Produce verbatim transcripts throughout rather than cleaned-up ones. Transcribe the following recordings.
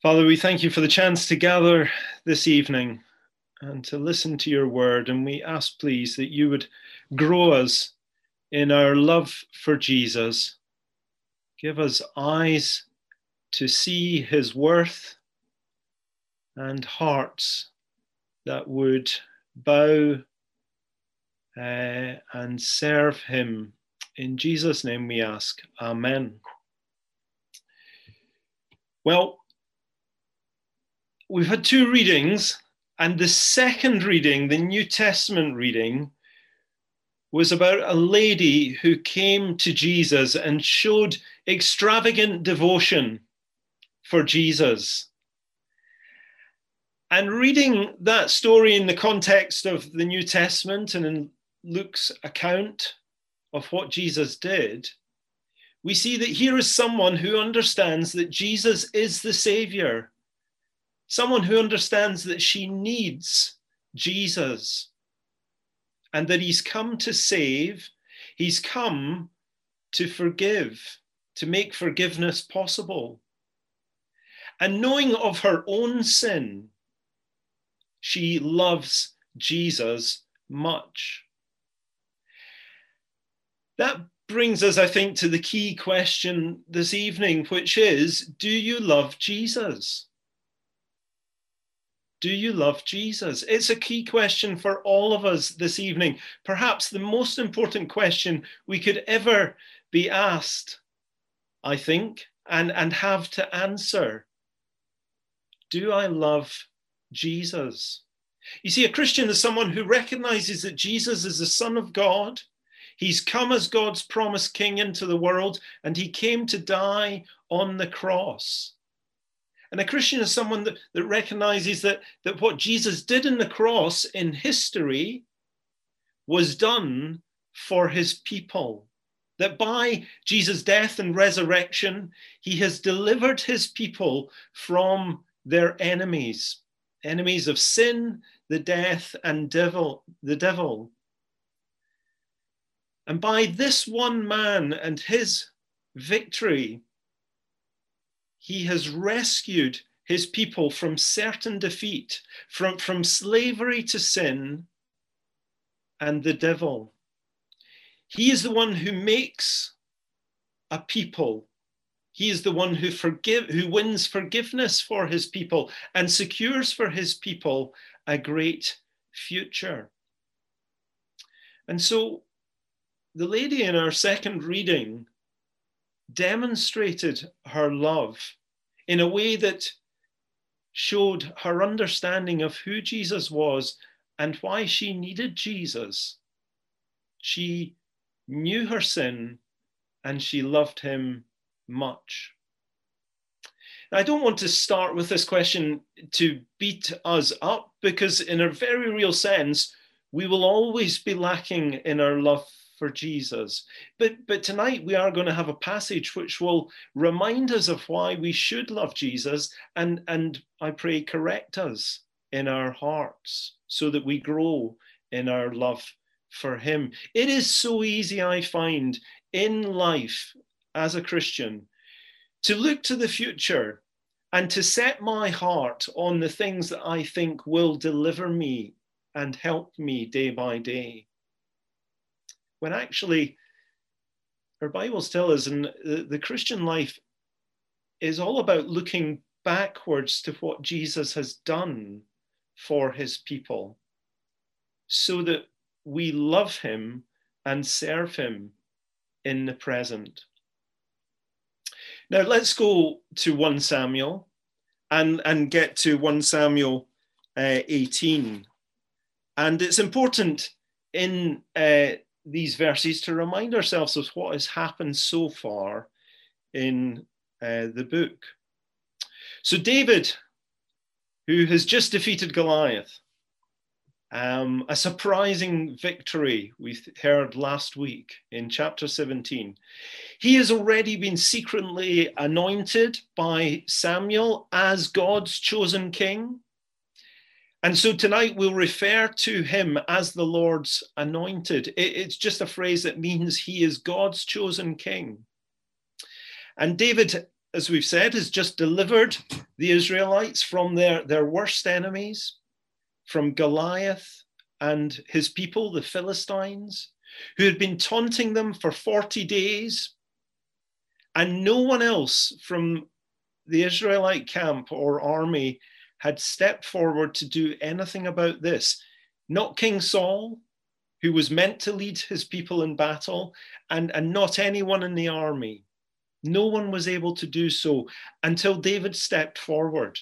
Father, we thank you for the chance to gather this evening and to listen to your word. And we ask, please, that you would grow us in our love for Jesus. Give us eyes to see his worth and hearts that would bow uh, and serve him. In Jesus' name we ask. Amen. Well, we've had two readings, and the second reading, the New Testament reading, was about a lady who came to Jesus and showed extravagant devotion for Jesus. And reading that story in the context of the New Testament and in Luke's account of what Jesus did, we see that here is someone who understands that Jesus is the Savior. Someone who understands that she needs Jesus and that he's come to save, he's come to forgive, to make forgiveness possible. And knowing of her own sin, she loves Jesus much. That brings us, I think, to the key question this evening, which is, do you love Jesus? Do you love Jesus? It's a key question for all of us this evening. Perhaps the most important question we could ever be asked, I think, and, and have to answer. Do I love Jesus? You see, a Christian is someone who recognizes that Jesus is the Son of God. He's come as God's promised king into the world, and he came to die on the cross. And a Christian is someone that, that recognizes that, that what Jesus did in the cross in history was done for his people. That by Jesus' death and resurrection, he has delivered his people from their enemies, enemies of sin, the death, and devil, the devil. And by this one man and his victory, he has rescued his people from certain defeat, from, from slavery to sin and the devil. He is the one who makes a people. He is the one who forgive, who wins forgiveness for his people and secures for his people a great future. And so the lady in our second reading demonstrated her love in a way that showed her understanding of who Jesus was and why she needed Jesus. She knew her sin and she loved him much. Now, I don't want to start with this question to beat us up, because in a very real sense, we will always be lacking in our love for Jesus. But, but tonight we are going to have a passage which will remind us of why we should love Jesus and, and I pray correct us in our hearts so that we grow in our love for him. It is so easy, I find, in life as a Christian to look to the future and to set my heart on the things that I think will deliver me and help me day by day. When actually, our Bibles tell us, and the, the Christian life is all about looking backwards to what Jesus has done for his people so that we love him and serve him in the present. Now, let's go to First Samuel and, and get to First Samuel uh, eighteen. And it's important in uh, these verses to remind ourselves of what has happened so far in uh, the book. So David, who has just defeated Goliath, um, a surprising victory we heard last week in chapter seventeen. He has already been secretly anointed by Samuel as God's chosen king. And so tonight we'll refer to him as the Lord's anointed. It's just a phrase that means he is God's chosen king. And David as we've said, has just delivered the Israelites from their, their worst enemies, from Goliath and his people, the Philistines, who had been taunting them for forty days. And no one else from the Israelite camp or army had stepped forward to do anything about this. Not King Saul, who was meant to lead his people in battle, and, and not anyone in the army. No one was able to do so until David stepped forward.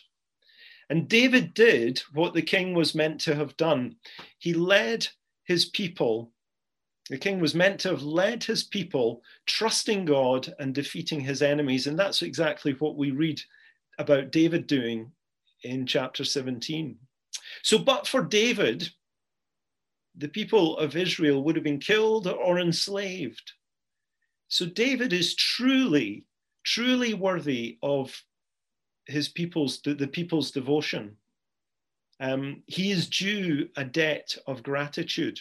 And David did what the king was meant to have done. He led his people. The king was meant to have led his people, trusting God and defeating his enemies. And that's exactly what we read about David doing in chapter seventeen. So, but for David, the people of Israel would have been killed or enslaved. So David is truly, truly worthy of his people's, the people's devotion. Um, he is due a debt of gratitude.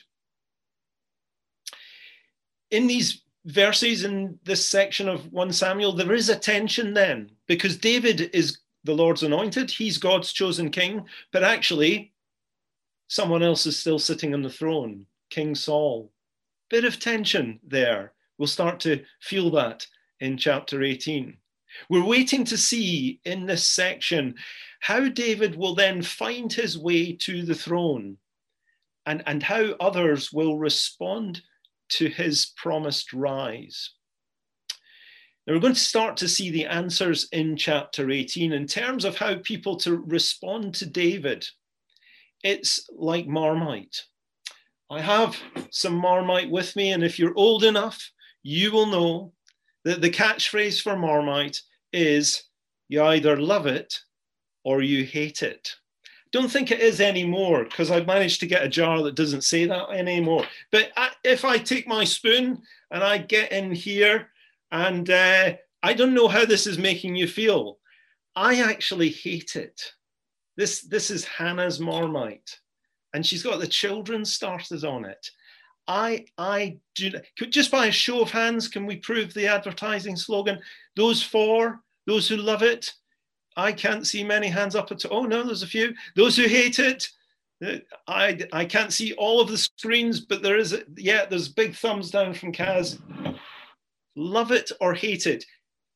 In these verses, in this section of First Samuel, there is a tension then, because David is the Lord's anointed, he's God's chosen king, but actually someone else is still sitting on the throne, King Saul. Bit of tension there. We'll start to feel that in chapter eighteen. We're waiting to see in this section how David will then find his way to the throne, and, and how others will respond to his promised rise. Now we're going to start to see the answers in chapter eighteen in terms of how people to respond to David. It's like Marmite. I have some Marmite with me, and if you're old enough, you will know that the catchphrase for Marmite is, you either love it or you hate it. Don't think it is anymore, because I've managed to get a jar that doesn't say that anymore. But I, if I take my spoon and I get in here, and uh, I don't know how this is making you feel, I actually hate it. This, this is Hannah's Marmite, and she's got the children started on it. I, I do, just by a show of hands, can we prove the advertising slogan? Those for, those who love it. I can't see many hands up at all. Oh no, there's a few. Those who hate it. I, I can't see all of the screens, but there is, yeah, there's big thumbs down from Kaz. Love it or hate it.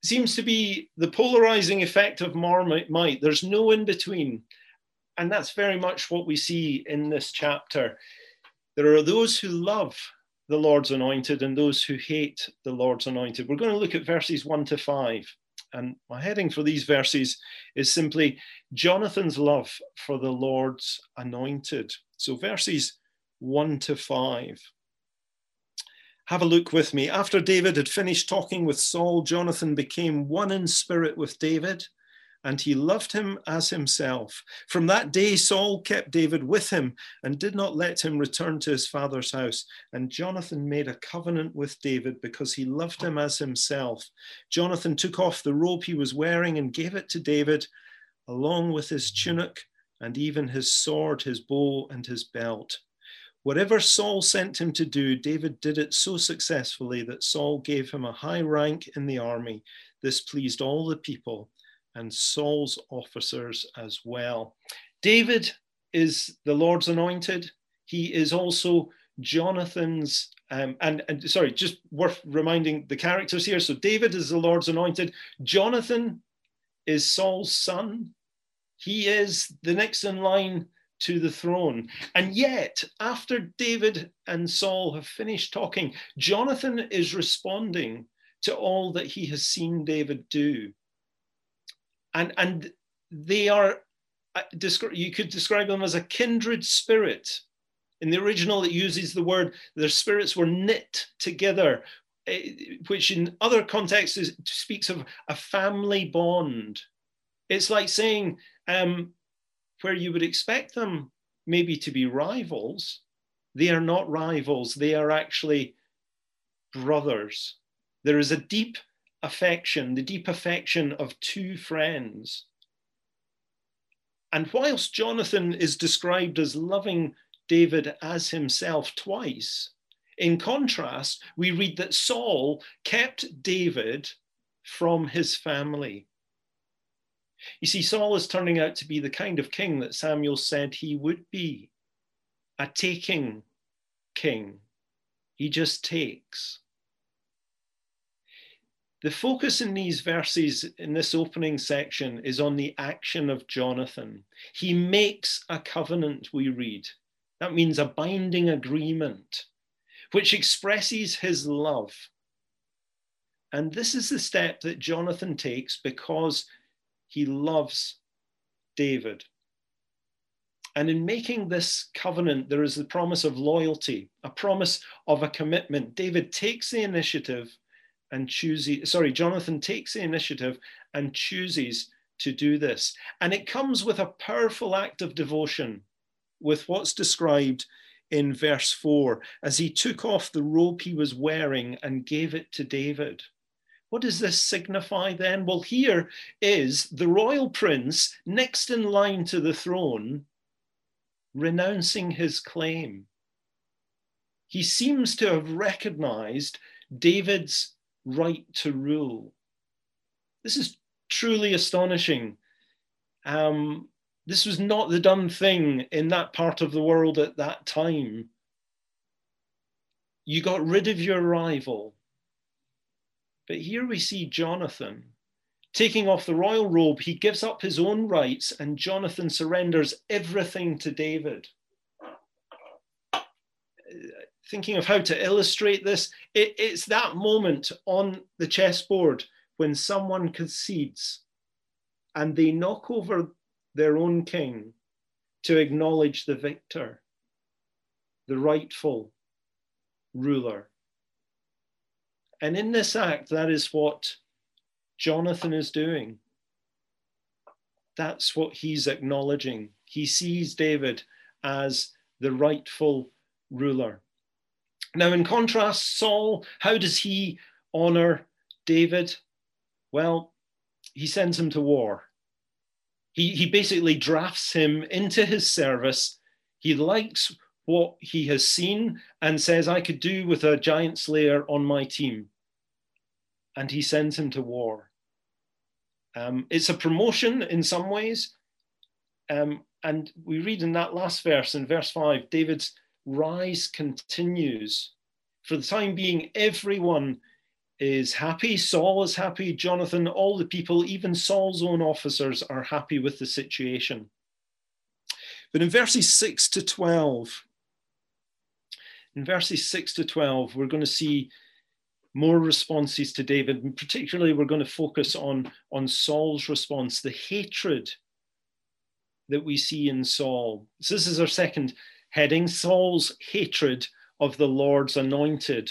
Seems to be the polarizing effect of Marmite. There's no in between. And that's very much what we see in this chapter. There are those who love the Lord's anointed and those who hate the Lord's anointed. We're going to look at verses one to five. And my heading for these verses is simply Jonathan's love for the Lord's anointed. So verses one to five. Have a look with me. After David had finished talking with Saul, Jonathan became one in spirit with David, and he loved him as himself. From that day, Saul kept David with him and did not let him return to his father's house. And Jonathan made a covenant with David because he loved him as himself. Jonathan took off the robe he was wearing and gave it to David, along with his tunic and even his sword, his bow, and his belt. Whatever Saul sent him to do, David did it so successfully that Saul gave him a high rank in the army. This pleased all the people and Saul's officers as well. David is the Lord's anointed. He is also Jonathan's, um, and, and sorry, just worth reminding the characters here. So David is the Lord's anointed. Jonathan is Saul's son. He is the next in line to the throne. And yet, after David and Saul have finished talking, Jonathan is responding to all that he has seen David do. And, and they are, you could describe them as a kindred spirit. In the original, it uses the word, their spirits were knit together, which in other contexts is, speaks of a family bond. It's like saying, um, where you would expect them maybe to be rivals, they are not rivals. They are actually brothers. There is a deep affection, the deep affection of two friends. And whilst Jonathan is described as loving David as himself twice, in contrast, we read that Saul kept David from his family. You see, Saul is turning out to be the kind of king that Samuel said he would be, a taking king. He just takes. The focus in these verses, in this opening section, is on the action of Jonathan. He makes a covenant, we read. That means a binding agreement, which expresses his love. And this is the step that Jonathan takes because he loves David. And in making this covenant, there is the promise of loyalty, a promise of a commitment. David takes the initiative and chooses, sorry, Jonathan takes the initiative and chooses to do this. And it comes with a powerful act of devotion, with what's described in verse four, as he took off the robe he was wearing and gave it to David. What does this signify then? Well, here is the royal prince next in line to the throne, renouncing his claim. He seems to have recognized David's right to rule. This is truly astonishing. Um, this was not the done thing in that part of the world at that time. You got rid of your rival. But here we see Jonathan taking off the royal robe. He gives up his own rights, and Jonathan surrenders everything to David. Thinking of how to illustrate this, it, it's that moment on the chessboard when someone concedes and they knock over their own king to acknowledge the victor, the rightful ruler. And in this act, that is what Jonathan is doing. That's what he's acknowledging. He sees David as the rightful ruler. Now, in contrast, Saul, how does he honor David? Well, he sends him to war. He, he basically drafts him into his service. He likes what he has seen and says, I could do with a giant slayer on my team. And he sends him to war. Um, it's a promotion in some ways. Um, and we read in that last verse, in verse five, David's rise continues. For the time being, everyone is happy. Saul is happy. Jonathan, all the people, even Saul's own officers, are happy with the situation. But in verses six to twelve, in verses six to twelve, we're going to see more responses to David, and particularly we're going to focus on, on Saul's response, the hatred that we see in Saul. So this is our second heading, Saul's hatred of the Lord's anointed.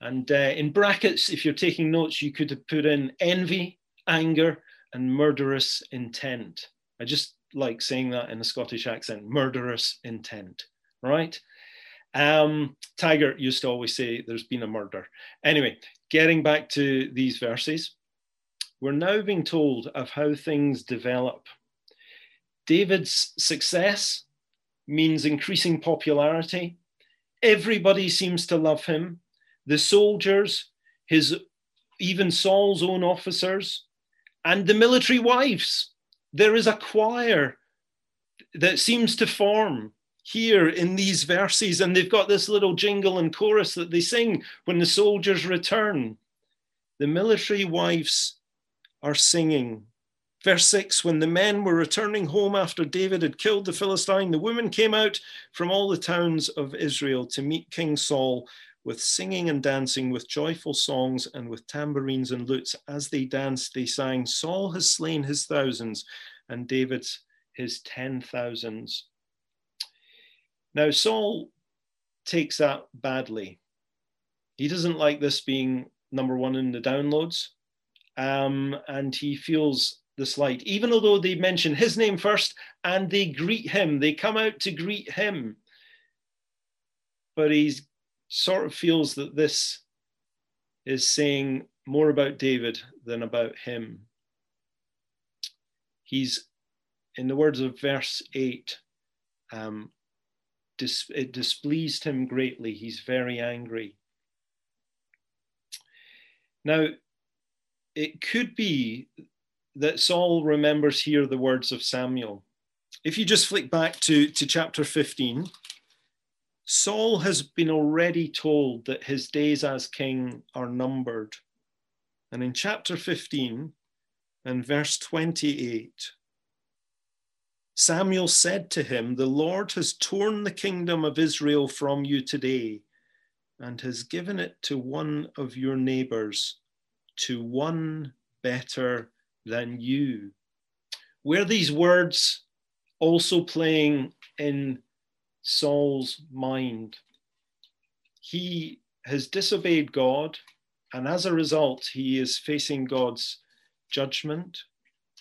And uh, in brackets, if you're taking notes, you could have put in envy, anger, and murderous intent. I just like saying that in a Scottish accent, murderous intent, right? Um, Tiger used to always say there's been a murder. Anyway, getting back to these verses, we're now being told of how things develop. David's success means increasing popularity. Everybody seems to love him. The soldiers, his, even Saul's own officers, and the military wives. There is a choir that seems to form here in these verses, and they've got this little jingle and chorus that they sing when the soldiers return. The military wives are singing. Verse six, when the men were returning home after David had killed the Philistine, the women came out from all the towns of Israel to meet King Saul with singing and dancing, with joyful songs and with tambourines and lutes. As they danced, they sang, Saul has slain his thousands and David's his ten thousands. Now, Saul takes that badly. He doesn't like this being number one in the downloads, um, and he feels the slight, even although they mention his name first and they greet him. They come out to greet him, but he sort of feels that this is saying more about David than about him. He's, in the words of verse eight, um, it displeased him greatly. He's very angry. Now, it could be that Saul remembers here the words of Samuel. If you just flick back to, to chapter fifteen, Saul has been already told that his days as king are numbered. And in chapter fifteen and verse twenty-eight, Samuel said to him, "The Lord has torn the kingdom of Israel from you today and has given it to one of your neighbors, to one better than you." Were these words also playing in Saul's mind? He has disobeyed God, and as a result, he is facing God's judgment.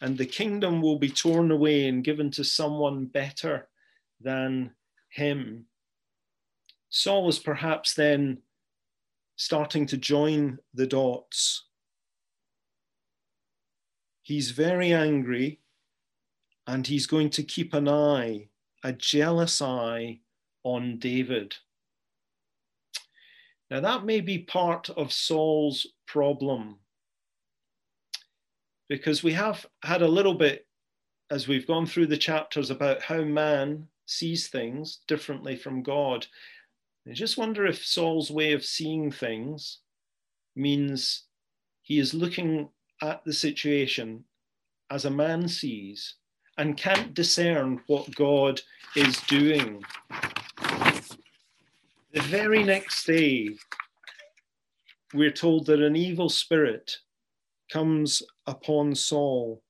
And the kingdom will be torn away and given to someone better than him. Saul is perhaps then starting to join the dots. He's very angry, and he's going to keep an eye, a jealous eye, on David. Now, that may be part of Saul's problem, because we have had a little bit, as we've gone through the chapters, about how man sees things differently from God. I just wonder if Saul's way of seeing things means he is looking at the situation as a man sees and can't discern what God is doing. The very next day, we're told that an evil spirit comes upon Saul.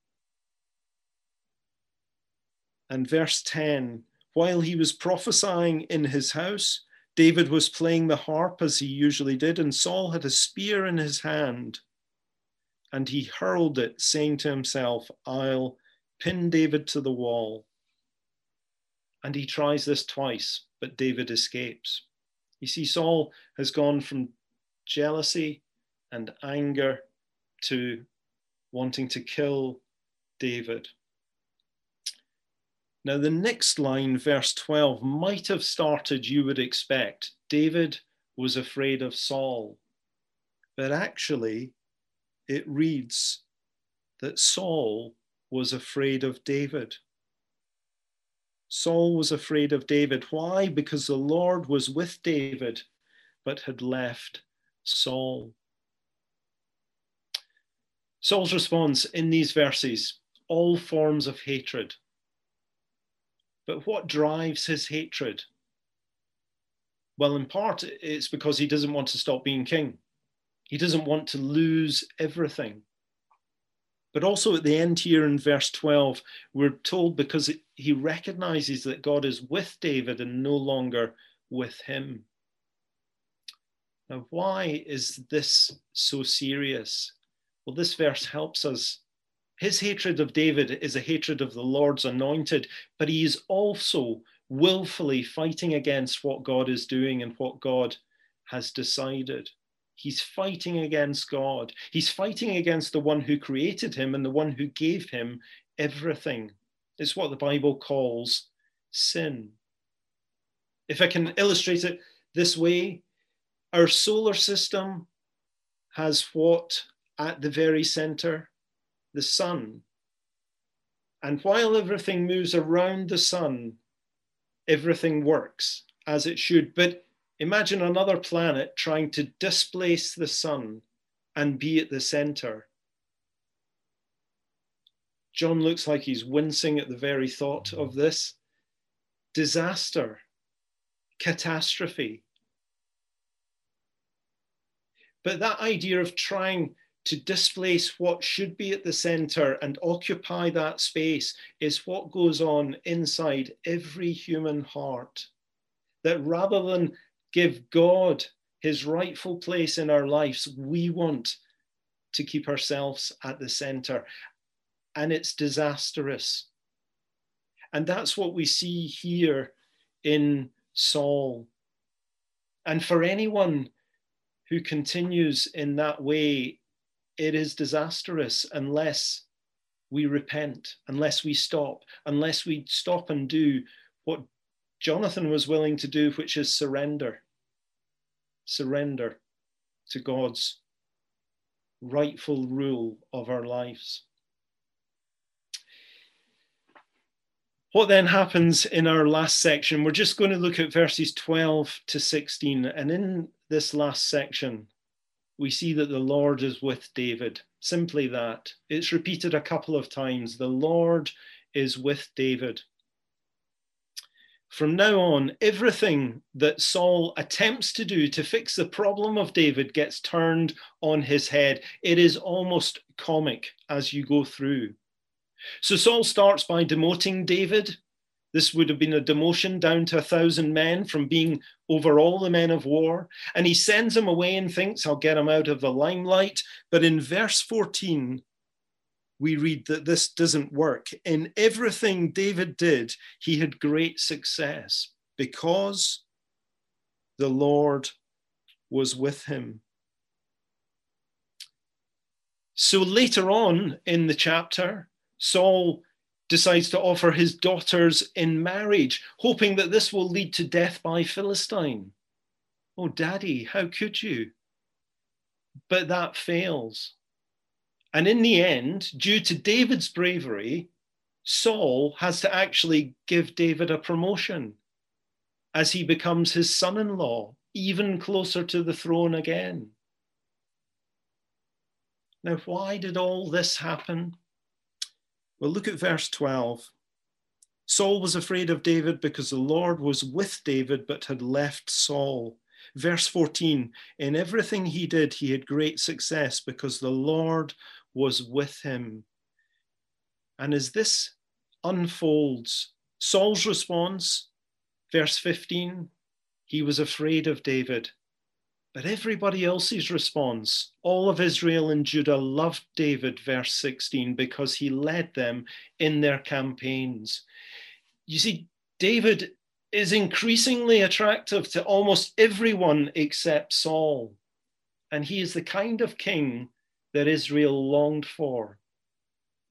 And verse ten, while he was prophesying in his house, David was playing the harp as he usually did, and Saul had a spear in his hand, and he hurled it, saying to himself, "I'll pin David to the wall." And he tries this twice, but David escapes. You see, Saul has gone from jealousy and anger to wanting to kill David. Now, the next line, verse twelve, might have started, you would expect, David was afraid of Saul. But actually, it reads that Saul was afraid of David. Saul was afraid of David. Why? Because the Lord was with David, but had left Saul. Saul's response in these verses, all forms of hatred. But what drives his hatred? Well, in part, it's because he doesn't want to stop being king. He doesn't want to lose everything. But also at the end here in verse twelve, we're told because he recognizes that God is with David and no longer with him. Now, why is this so serious? Well, this verse helps us. His hatred of David is a hatred of the Lord's anointed, but he is also willfully fighting against what God is doing and what God has decided. He's fighting against God. He's fighting against the one who created him and the one who gave him everything. It's what the Bible calls sin. If I can illustrate it this way, our solar system has what? At the very center, the sun. And while everything moves around the sun, everything works as it should. But imagine another planet trying to displace the sun and be at the center. John looks like he's wincing at the very thought of this. Disaster, catastrophe. But that idea of trying to displace what should be at the center and occupy that space is what goes on inside every human heart. That rather than give God his rightful place in our lives, we want to keep ourselves at the center. And it's disastrous. And that's what we see here in Saul. And for anyone who continues in that way, it is disastrous unless we repent, unless we stop, unless we stop and do what Jonathan was willing to do, which is surrender. Surrender to God's rightful rule of our lives. What then happens in our last section? We're just going to look at verses twelve to sixteen. And in this last section, we see that the Lord is with David. Simply that. It's repeated a couple of times. The Lord is with David. From now on, everything that Saul attempts to do to fix the problem of David gets turned on his head. It is almost comic as you go through. So Saul starts by demoting David. This would have been a demotion down to a thousand men from being over all the men of war. And he sends him away and thinks, I'll get him out of the limelight. But in verse fourteen, we read that this doesn't work. In everything David did, he had great success because the Lord was with him. So later on in the chapter, Saul decides to offer his daughters in marriage, hoping that this will lead to death by Philistine. Oh, daddy, how could you? But that fails. And in the end, due to David's bravery, Saul has to actually give David a promotion as he becomes his son-in-law, even closer to the throne again. Now, why did all this happen? Well, look at verse twelve. Saul was afraid of David because the Lord was with David but had left Saul. Verse fourteen, in everything he did, he had great success because the Lord was with him. And as this unfolds, Saul's response, verse fifteen, he was afraid of David. But everybody else's response, all of Israel and Judah loved David, verse sixteen, because he led them in their campaigns. You see, David is increasingly attractive to almost everyone except Saul. And he is the kind of king that Israel longed for.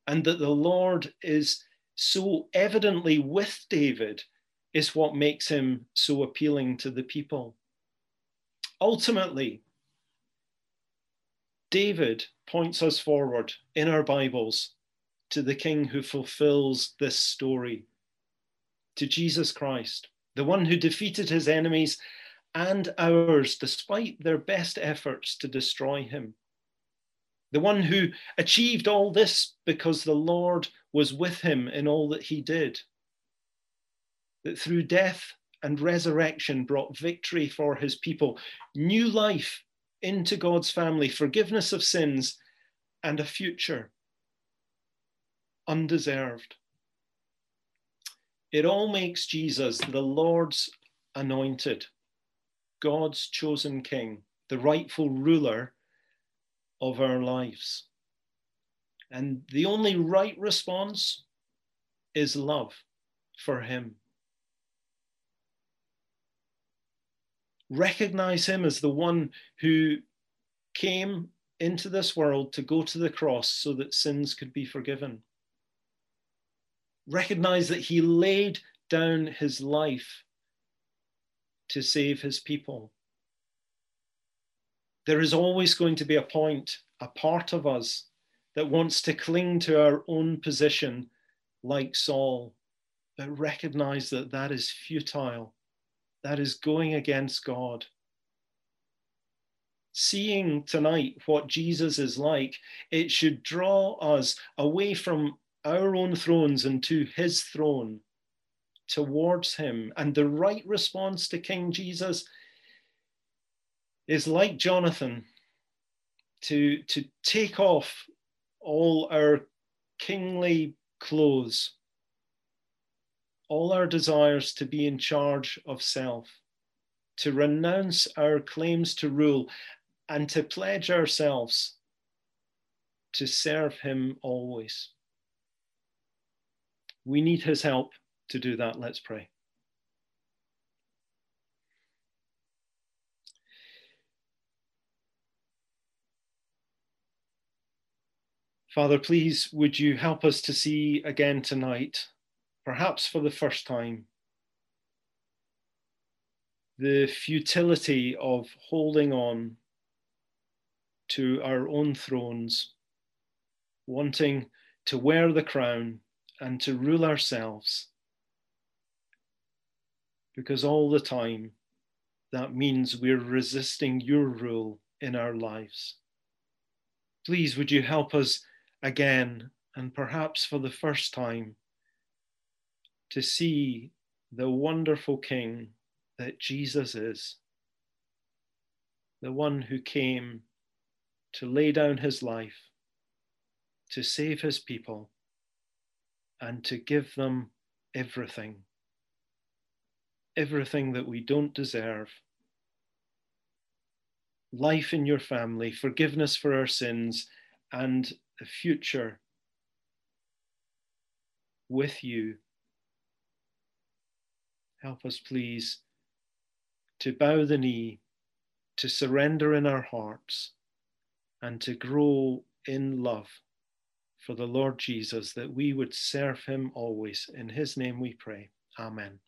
And that the Lord is so evidently with David is what makes him so appealing to the people. Ultimately, David points us forward in our Bibles to the King who fulfills this story, to Jesus Christ, the one who defeated his enemies and ours despite their best efforts to destroy him, the one who achieved all this because the Lord was with him in all that he did, that through death and resurrection brought victory for his people, new life into God's family, forgiveness of sins, and a future undeserved. It all makes Jesus the Lord's anointed, God's chosen king, the rightful ruler of our lives. And the only right response is love for him. Recognize him as the one who came into this world to go to the cross so that sins could be forgiven. Recognize that he laid down his life to save his people. There is always going to be a point, a part of us that wants to cling to our own position like Saul, but recognize that that is futile. That is going against God. Seeing tonight what Jesus is like, it should draw us away from our own thrones and to his throne, towards him. And the right response to King Jesus is like Jonathan, to, to take off all our kingly clothes, all our desires to be in charge of self, to renounce our claims to rule, and to pledge ourselves to serve him always. We need his help to do that. Let's pray. Father, please, would you help us to see again tonight, perhaps for the first time, the futility of holding on to our own thrones, wanting to wear the crown and to rule ourselves, because all the time that means we're resisting your rule in our lives. Please, would you help us again, and perhaps for the first time, to see the wonderful King that Jesus is, the one who came to lay down his life, to save his people, and to give them everything, everything that we don't deserve. Life in your family, forgiveness for our sins, and the future with you. Help us, please, to bow the knee, to surrender in our hearts, and to grow in love for the Lord Jesus, that we would serve him always. In his name we pray. Amen.